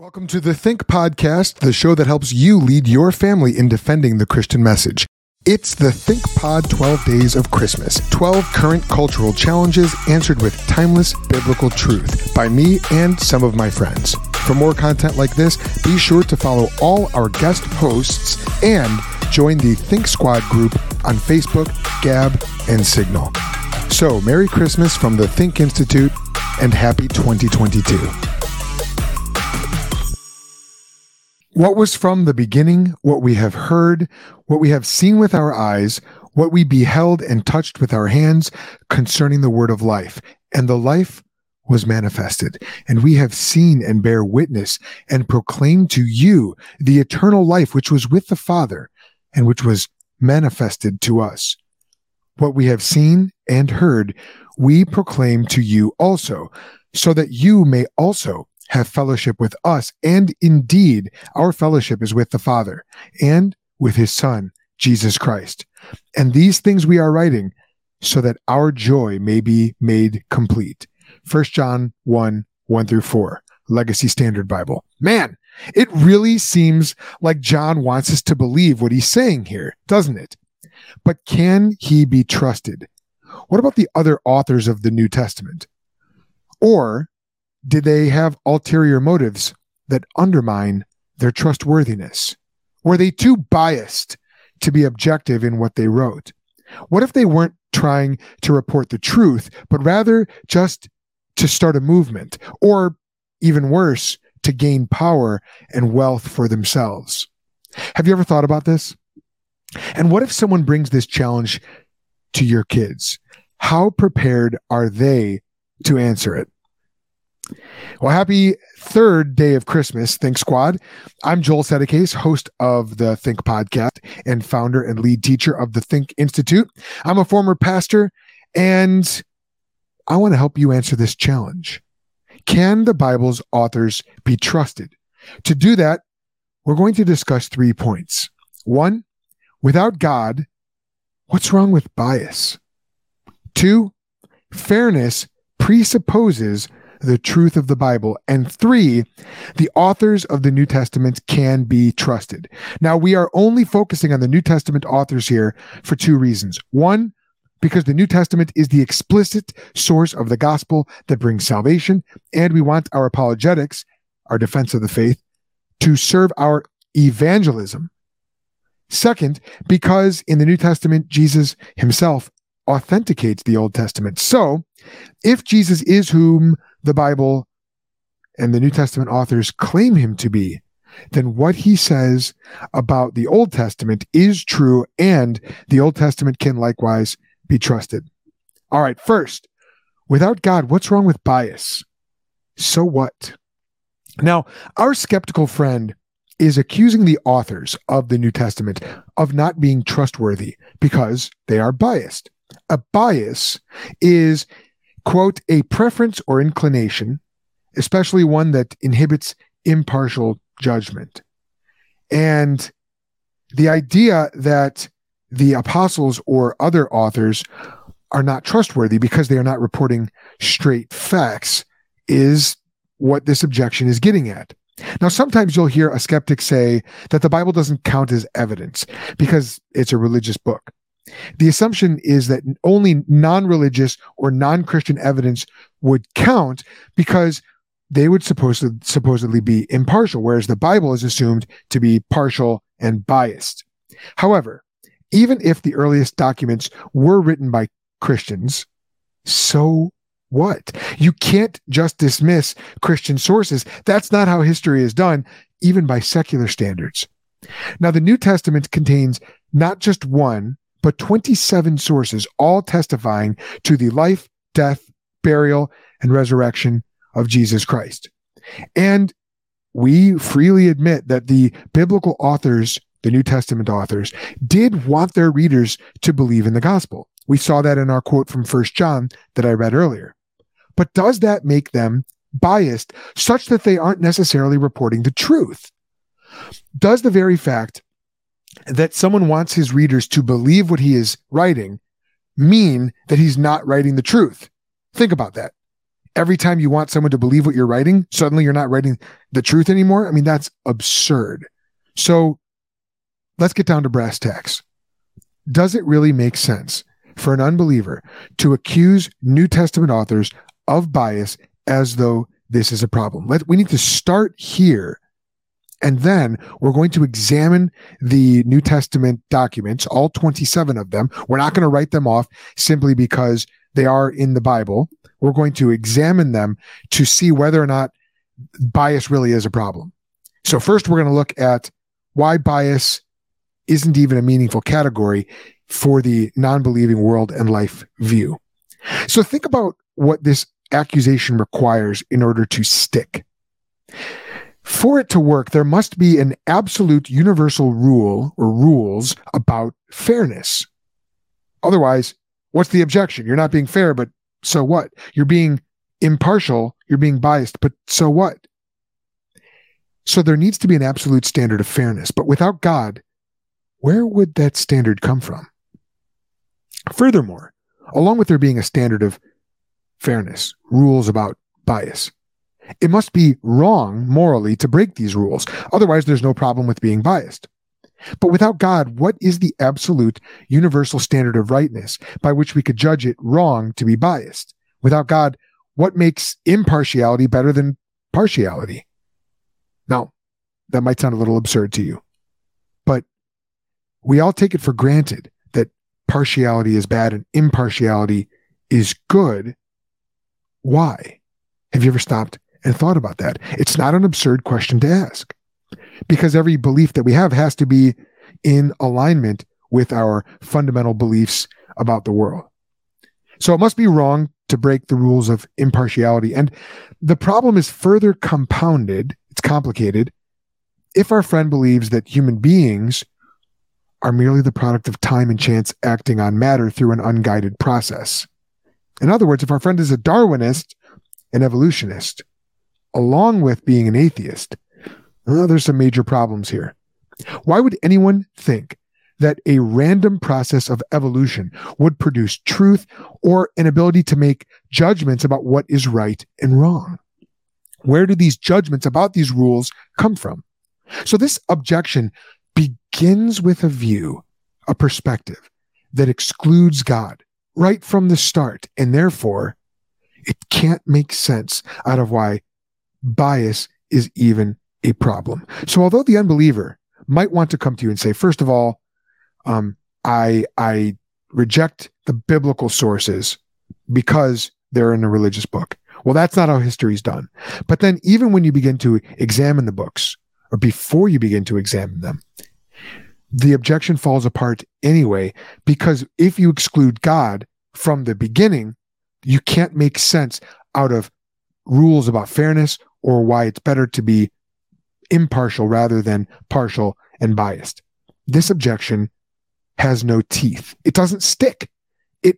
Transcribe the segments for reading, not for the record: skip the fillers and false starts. Welcome to the Think Podcast, the show that helps you lead your family in defending the Christian message. It's the Think Pod 12 Days of Christmas, 12 current cultural challenges answered with timeless biblical truth by me and some of my friends. For more content like this, be sure to follow all our guest hosts and join the Think Squad group on Facebook, Gab, and Signal. So, Merry Christmas from the Think Institute and Happy 2022. What was from the beginning, what we have heard, what we have seen with our eyes, what we beheld and touched with our hands concerning the word of life. And the life was manifested, and we have seen and bear witness and proclaim to you the eternal life which was with the Father and which was manifested to us. What we have seen and heard, we proclaim to you also, so that you may also have fellowship with us, and indeed our fellowship is with the Father and with his Son, Jesus Christ. And these things we are writing so that our joy may be made complete. 1 John 1, 1 through 4, Legacy Standard Bible. Man, it really seems like John wants us to believe what he's saying here, doesn't it? But can he be trusted? What about the other authors of the New Testament? Or did they have ulterior motives that undermine their trustworthiness? Were they too biased to be objective in what they wrote? What if they weren't trying to report the truth, but rather just to start a movement, or even worse, to gain power and wealth for themselves? Have you ever thought about this? And what if someone brings this challenge to your kids? How prepared are they to answer it? Well, happy third day of Christmas, Think Squad. I'm Joel Sedeckes, host of the Think Podcast and founder and lead teacher of the Think Institute. I'm a former pastor, and I want to help you answer this challenge. Can the Bible's authors be trusted? To do that, we're going to discuss 3 points. 1, without God, what's wrong with bias? 2, fairness presupposes the truth of the Bible. And 3, the authors of the New Testament can be trusted. Now, we are only focusing on the New Testament authors here for 2 reasons. 1, because the New Testament is the explicit source of the gospel that brings salvation, and we want our apologetics, our defense of the faith, to serve our evangelism. 2, because in the New Testament, Jesus himself authenticates the Old Testament. So, if Jesus is whom the Bible and the New Testament authors claim him to be, then what he says about the Old Testament is true, and the Old Testament can likewise be trusted. All right, first, without God, what's wrong with bias? So what? Now, our skeptical friend is accusing the authors of the New Testament of not being trustworthy because they are biased. A bias is, quote, a preference or inclination, especially one that inhibits impartial judgment. And the idea that the apostles or other authors are not trustworthy because they are not reporting straight facts is what this objection is getting at. Now, sometimes you'll hear a skeptic say that the Bible doesn't count as evidence because it's a religious book. The assumption is that only non-religious or non-Christian evidence would count because they would supposedly be impartial, whereas the Bible is assumed to be partial and biased. However, even if the earliest documents were written by Christians, so what? You can't just dismiss Christian sources. That's not how history is done, even by secular standards. Now, the New Testament contains not just one, but 27 sources, all testifying to the life, death, burial, and resurrection of Jesus Christ. And we freely admit that the biblical authors, the New Testament authors, did want their readers to believe in the gospel. We saw that in our quote from 1 John that I read earlier. But does that make them biased such that they aren't necessarily reporting the truth? Does the very fact that someone wants his readers to believe what he is writing mean that he's not writing the truth? Think about that. every time you want someone to believe what you're writing, suddenly you're not writing the truth anymore. I mean, that's absurd. So let's get down to brass tacks. Does it really make sense for an unbeliever to accuse New Testament authors of bias as though this is a problem? We need to start here, and then we're going to examine the New Testament documents, all 27 of them. We're not going to write them off simply because they are in the Bible. We're going to examine them to see whether or not bias really is a problem. So first, we're going to look at why bias isn't even a meaningful category for the non-believing world and life view. So think about what this accusation requires in order to stick. For it to work, there must be an absolute universal rule or rules about fairness. Otherwise, what's the objection? You're not being fair, but so what? You're being impartial, you're being biased, but so what? So there needs to be an absolute standard of fairness, but without God, where would that standard come from? Furthermore, along with there being a standard of fairness, rules about bias, it must be wrong morally to break these rules. Otherwise, there's no problem with being biased. But without God, what is the absolute universal standard of rightness by which we could judge it wrong to be biased? Without God, what makes impartiality better than partiality? Now, that might sound a little absurd to you, but we all take it for granted that partiality is bad and impartiality is good. Why? Have you ever stopped and thought about that? It's not an absurd question to ask, because every belief that we have has to be in alignment with our fundamental beliefs about the world. So it must be wrong to break the rules of impartiality. And the problem is further compounded, it's complicated, if our friend believes that human beings are merely the product of time and chance acting on matter through an unguided process. In other words, if our friend is a Darwinist, an evolutionist, along with being an atheist, well, there's some major problems here. Why would anyone think that a random process of evolution would produce truth or an ability to make judgments about what is right and wrong? Where do these judgments about these rules come from? So this objection begins with a view, a perspective that excludes God right from the start, and therefore it can't make sense out of why bias is even a problem. So although the unbeliever might want to come to you and say, first of all, I reject the biblical sources because they're in a religious book. Well, that's not how history is done. But then even when you begin to examine the books, or before you begin to examine them, the objection falls apart anyway, because if you exclude God from the beginning, you can't make sense out of rules about fairness or why it's better to be impartial rather than partial and biased. This objection has no teeth. It doesn't stick. It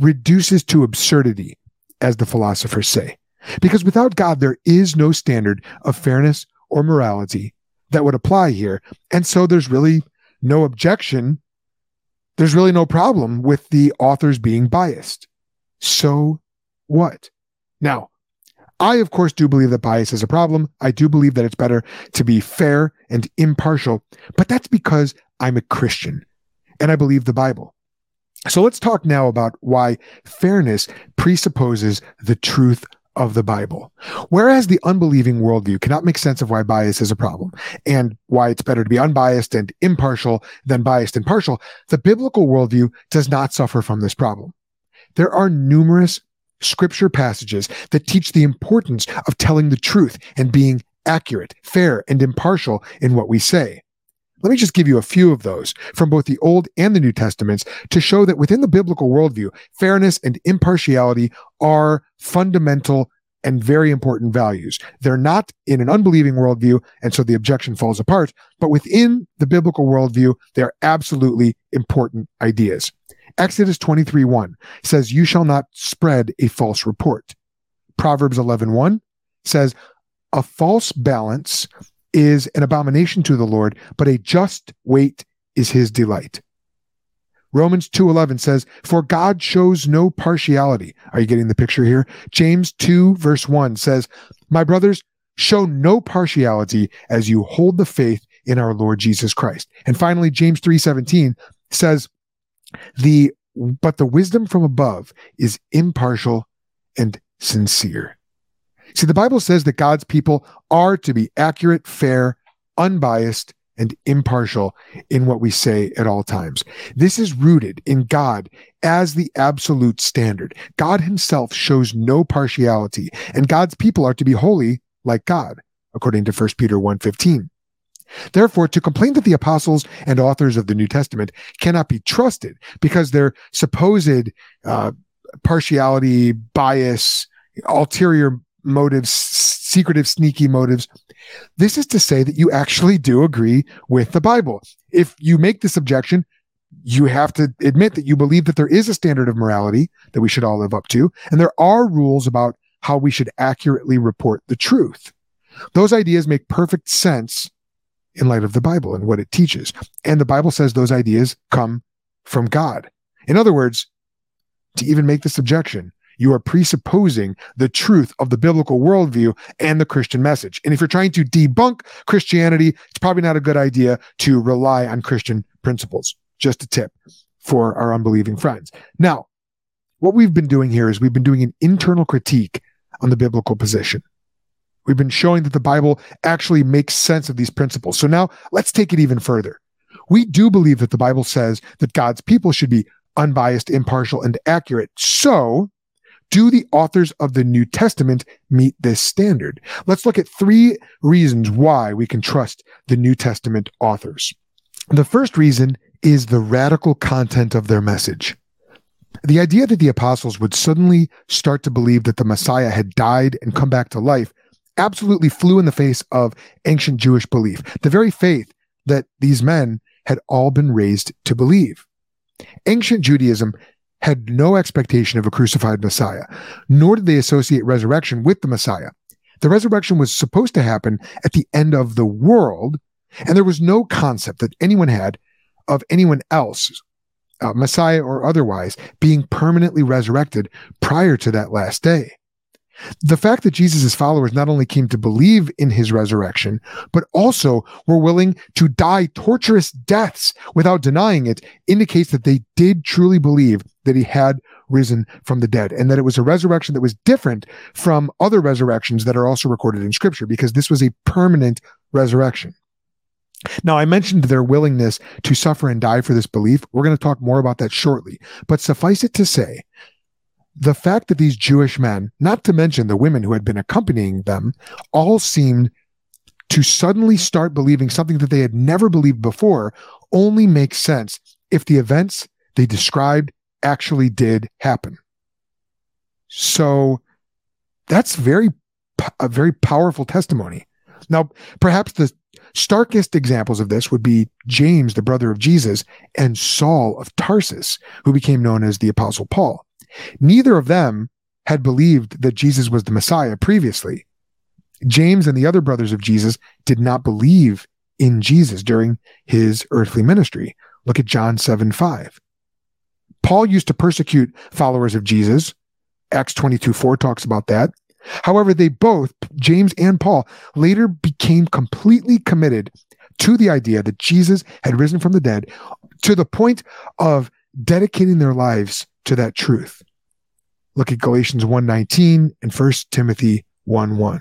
reduces to absurdity, as the philosophers say, because without God, there is no standard of fairness or morality that would apply here. And so there's really no objection. There's really no problem with the authors being biased. So what? Now, I, of course, do believe that bias is a problem. I do believe that it's better to be fair and impartial, but that's because I'm a Christian and I believe the Bible. So let's talk now about why fairness presupposes the truth of the Bible. Whereas the unbelieving worldview cannot make sense of why bias is a problem and why it's better to be unbiased and impartial than biased and partial, the biblical worldview does not suffer from this problem. There are numerous scripture passages that teach the importance of telling the truth and being accurate, fair, and impartial in what we say. Let me just give you a few of those from both the Old and the New Testaments to show that within the biblical worldview, fairness and impartiality are fundamental and very important values. They're not in an unbelieving worldview, and so the objection falls apart, but within the biblical worldview, they're absolutely important ideas. Exodus 23:1 says, "You shall not spread a false report." Proverbs 11:1 says, "A false balance is an abomination to the Lord, but a just weight is his delight." Romans 2:11 says, for God shows no partiality. Are you getting the picture here? James 2 verse 1 says, my brothers, show no partiality as you hold the faith in our Lord Jesus Christ. And finally, James 3:17 says, but the wisdom from above is impartial and sincere. See, the Bible says that God's people are to be accurate, fair, unbiased, and impartial in what we say at all times. This is rooted in God as the absolute standard. God himself shows no partiality, and God's people are to be holy like God, according to 1 Peter 1:15. Therefore, to complain that the apostles and authors of the New Testament cannot be trusted because their supposed partiality, bias, ulterior motives, secretive, sneaky motives, this is to say that you actually do agree with the Bible. If you make this objection, you have to admit that you believe that there is a standard of morality that we should all live up to, and there are rules about how we should accurately report the truth. Those ideas make perfect sense in light of the Bible and what it teaches. And the Bible says those ideas come from God. In other words, to even make this objection, you are presupposing the truth of the biblical worldview and the Christian message. And if you're trying to debunk Christianity, it's probably not a good idea to rely on Christian principles. Just a tip for our unbelieving friends. Now, what we've been doing here is we've been doing an internal critique on the biblical position. We've been showing that the Bible actually makes sense of these principles. So now let's take it even further. We do believe that the Bible says that God's people should be unbiased, impartial, and accurate. So do the authors of the New Testament meet this standard? Let's look at three reasons why we can trust the New Testament authors. The first reason is the radical content of their message. The idea that the apostles would suddenly start to believe that the Messiah had died and come back to life absolutely flew in the face of ancient Jewish belief, the very faith that these men had all been raised to believe. Ancient Judaism had no expectation of a crucified Messiah, nor did they associate resurrection with the Messiah. The resurrection was supposed to happen at the end of the world, and there was no concept that anyone had of anyone else, Messiah or otherwise, being permanently resurrected prior to that last day. The fact that Jesus' followers not only came to believe in his resurrection, but also were willing to die torturous deaths without denying it indicates that they did truly believe that he had risen from the dead and that it was a resurrection that was different from other resurrections that are also recorded in Scripture, because this was a permanent resurrection. Now, I mentioned their willingness to suffer and die for this belief. We're going to talk more about that shortly, but suffice it to say, the fact that these Jewish men, not to mention the women who had been accompanying them, all seemed to suddenly start believing something that they had never believed before only makes sense if the events they described actually did happen. So that's a very powerful testimony. Now, perhaps the starkest examples of this would be James, the brother of Jesus, and Saul of Tarsus, who became known as the Apostle Paul. Neither of them had believed that Jesus was the Messiah previously. James and the other brothers of Jesus did not believe in Jesus during his earthly ministry. Look at John 7:5. Paul used to persecute followers of Jesus. Acts 22:4 talks about that. However, they both, James and Paul, later became completely committed to the idea that Jesus had risen from the dead, to the point of dedicating their lives to that truth. Look at Galatians 1:19 and 1 Timothy 1:1.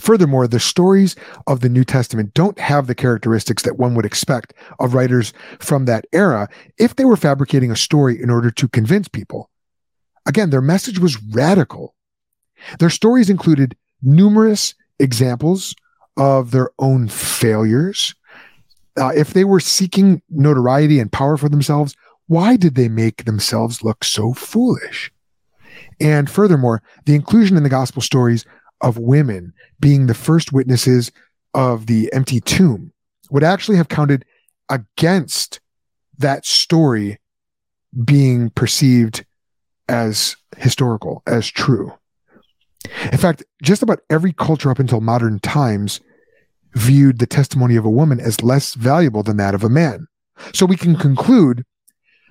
Furthermore, the stories of the New Testament don't have the characteristics that one would expect of writers from that era if they were fabricating a story in order to convince people. Again, their message was radical. Their stories included numerous examples of their own failures. If they were seeking notoriety and power for themselves, why did they make themselves look so foolish? And furthermore, the inclusion in the gospel stories of women being the first witnesses of the empty tomb would actually have counted against that story being perceived as historical, as true. In fact, just about every culture up until modern times viewed the testimony of a woman as less valuable than that of a man. So we can conclude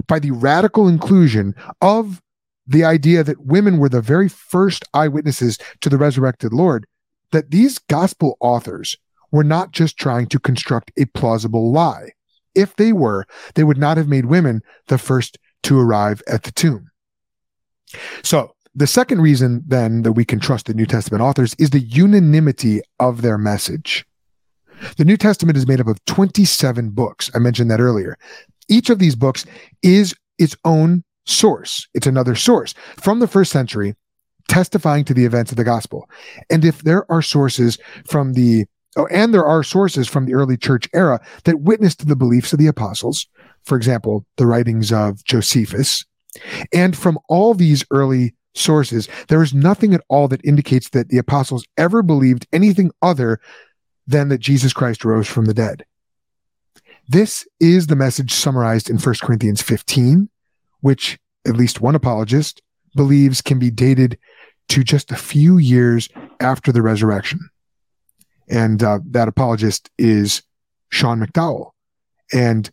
by the radical inclusion of the idea that women were the very first eyewitnesses to the resurrected Lord, that these gospel authors were not just trying to construct a plausible lie. If they were, they would not have made women the first to arrive at the tomb. So the second reason then that we can trust the New Testament authors is the unanimity of their message. The New Testament is made up of 27 books. I mentioned that earlier. Each of these books is its own source. It's another source from the first century testifying to the events of the gospel. And if there are sources from the early church era that witness to the beliefs of the apostles, for example, the writings of Josephus, and from all these early sources, there is nothing at all that indicates that the apostles ever believed anything other than that Jesus Christ rose from the dead. This is the message summarized in 1 Corinthians 15, which at least one apologist believes can be dated to just a few years after the resurrection. And that apologist is Sean McDowell. And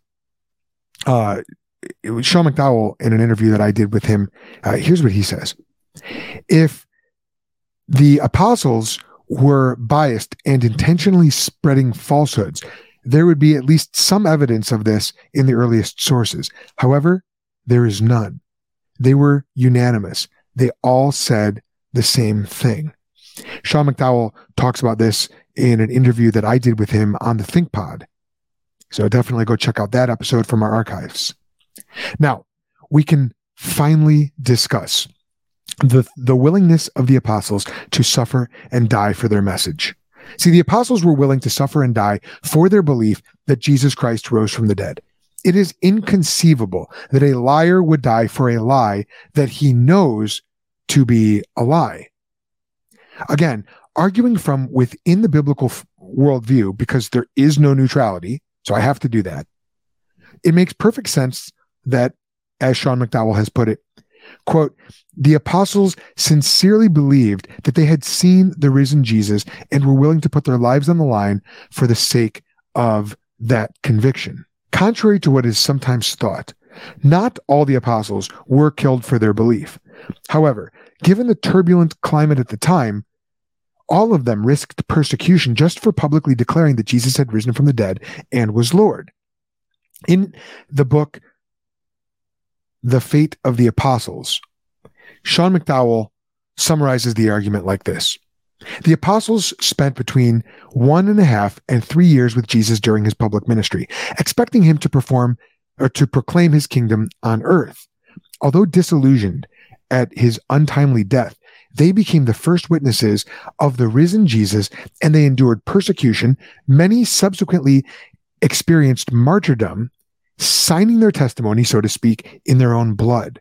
it was Sean McDowell, in an interview that I did with him, here's what he says. If the apostles were biased and intentionally spreading falsehoods, there would be at least some evidence of this in the earliest sources. However, there is none. They were unanimous. They all said the same thing. Sean McDowell talks about this in an interview that I did with him on the Think Pod. So definitely go check out that episode from our archives. Now, we can finally discuss the willingness of the apostles to suffer and die for their message. See, the apostles were willing to suffer and die for their belief that Jesus Christ rose from the dead. It is inconceivable that a liar would die for a lie that he knows to be a lie. Again, arguing from within the biblical worldview, because there is no neutrality, so I have to do that, it makes perfect sense that, as Sean McDowell has put it, quote, the apostles sincerely believed that they had seen the risen Jesus and were willing to put their lives on the line for the sake of that conviction. Contrary to what is sometimes thought, not all the apostles were killed for their belief. However, given the turbulent climate at the time, all of them risked persecution just for publicly declaring that Jesus had risen from the dead and was Lord. In the book, The Fate of the Apostles, Sean McDowell summarizes the argument like this. The apostles spent between 1.5 and 3 years with Jesus during his public ministry, expecting him to proclaim his kingdom on earth. Although disillusioned at his untimely death, they became the first witnesses of the risen Jesus, and they endured persecution. Many subsequently experienced martyrdom, signing their testimony, so to speak, in their own blood.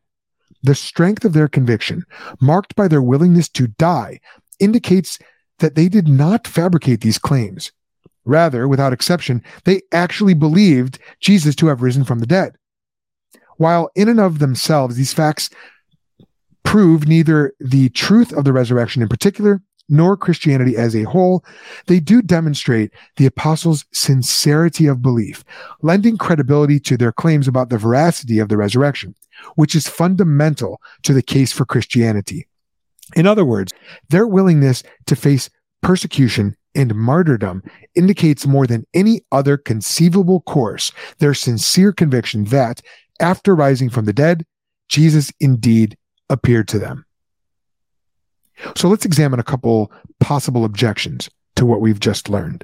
The strength of their conviction, marked by their willingness to die, indicates that they did not fabricate these claims. Rather, without exception, they actually believed Jesus to have risen from the dead. While in and of themselves, these facts prove neither the truth of the resurrection in particular nor Christianity as a whole, they do demonstrate the apostles' sincerity of belief, lending credibility to their claims about the veracity of the resurrection, which is fundamental to the case for Christianity. In other words, their willingness to face persecution and martyrdom indicates more than any other conceivable course their sincere conviction that, after rising from the dead, Jesus indeed appeared to them. So let's examine a couple possible objections to what we've just learned.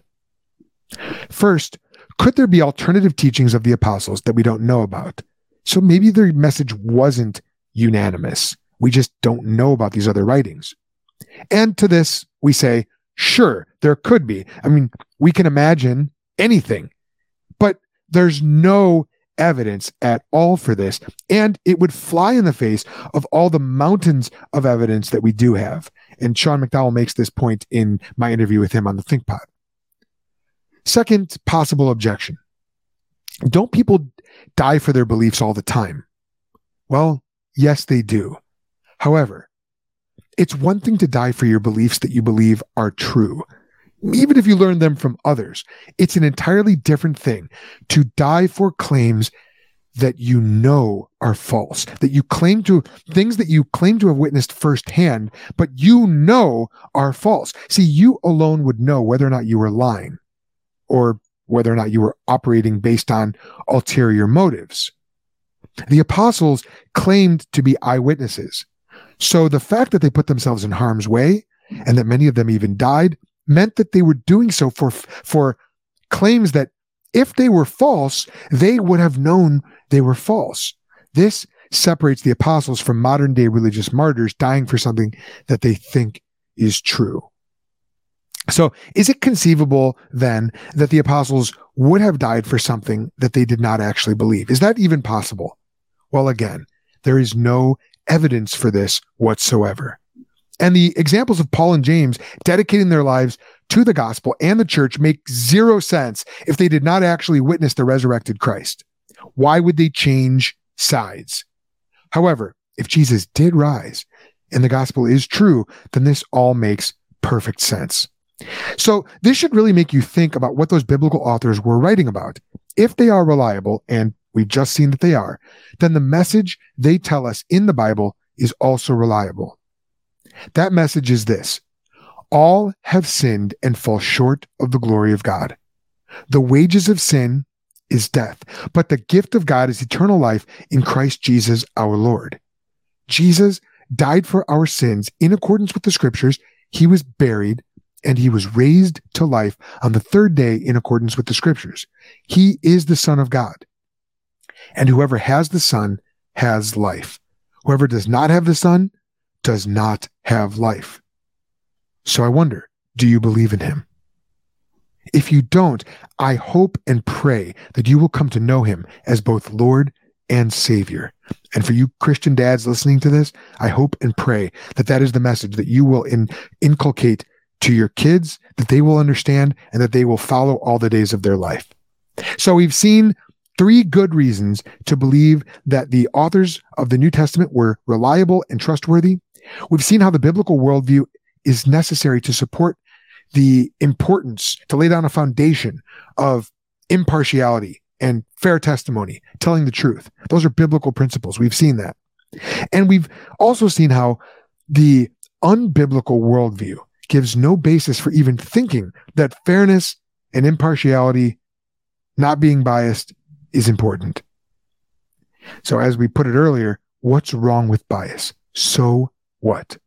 First, could there be alternative teachings of the apostles that we don't know about? So maybe their message wasn't unanimous. We just don't know about these other writings. And to this, we say, sure, there could be. I mean, we can imagine anything, but there's no evidence at all for this, and it would fly in the face of all the mountains of evidence that we do have. And Sean McDowell makes this point in my interview with him on the ThinkPod. Second possible objection: don't people die for their beliefs all the time? Well, yes, they do. However, it's one thing to die for your beliefs that you believe are true. even if you learn them from others, it's an entirely different thing to die for claims that you know are false, that you claim to, things that you claim to have witnessed firsthand, but you know are false. See, you alone would know whether or not you were lying or whether or not you were operating based on ulterior motives. The apostles claimed to be eyewitnesses. So the fact that they put themselves in harm's way and that many of them even died meant that they were doing so for claims that if they were false, they would have known they were false. This separates the apostles from modern-day religious martyrs dying for something that they think is true. So is it conceivable then that the apostles would have died for something that they did not actually believe? Is that even possible? Well, again, there is no evidence for this whatsoever. And the examples of Paul and James dedicating their lives to the gospel and the church make zero sense if they did not actually witness the resurrected Christ. Why would they change sides? However, if Jesus did rise and the gospel is true, then this all makes perfect sense. So this should really make you think about what those biblical authors were writing about. If they are reliable, and we've just seen that they are, then the message they tell us in the Bible is also reliable. That message is this: all have sinned and fall short of the glory of God. The wages of sin is death, but the gift of God is eternal life in Christ Jesus our Lord. Jesus died for our sins in accordance with the scriptures. He was buried, and he was raised to life on the third day in accordance with the scriptures. He is the Son of God. And whoever has the Son has life. Whoever does not have the Son does not have life. So I wonder, do you believe in him? If you don't, I hope and pray that you will come to know him as both Lord and Savior. And for you Christian dads listening to this, I hope and pray that that is the message that you will inculcate to your kids, that they will understand, and that they will follow all the days of their life. So we've seen three good reasons to believe that the authors of the New Testament were reliable and trustworthy. We've seen how the biblical worldview is necessary to support the importance, to lay down a foundation of impartiality and fair testimony, telling the truth. Those are biblical principles. We've seen that. And we've also seen how the unbiblical worldview gives no basis for even thinking that fairness and impartiality, not being biased, is important. So as we put it earlier, what's wrong with bias? So what?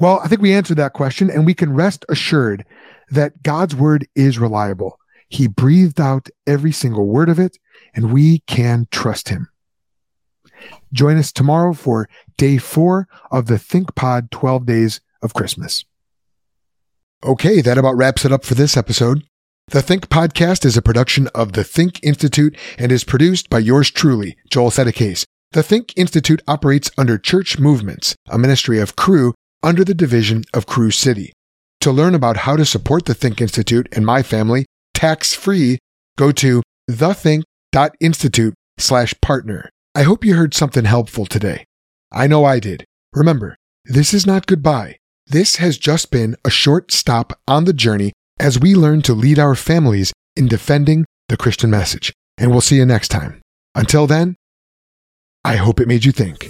Well, I think we answered that question, and we can rest assured that God's word is reliable. He breathed out every single word of it, and we can trust him. Join us tomorrow for day 4 of the Think Pod 12 Days of Christmas. Okay, that about wraps it up for this episode. The Think Podcast is a production of the Think Institute and is produced by yours truly, Joel Sedeckes. The Think Institute operates under Church Movements, a ministry of Crew under the division of Crew City. To learn about how to support the Think Institute and my family tax-free, go to thethink.institute/partner. I hope you heard something helpful today. I know I did. Remember, this is not goodbye. This has just been a short stop on the journey as we learn to lead our families in defending the Christian message. And we'll see you next time. Until then, I hope it made you think.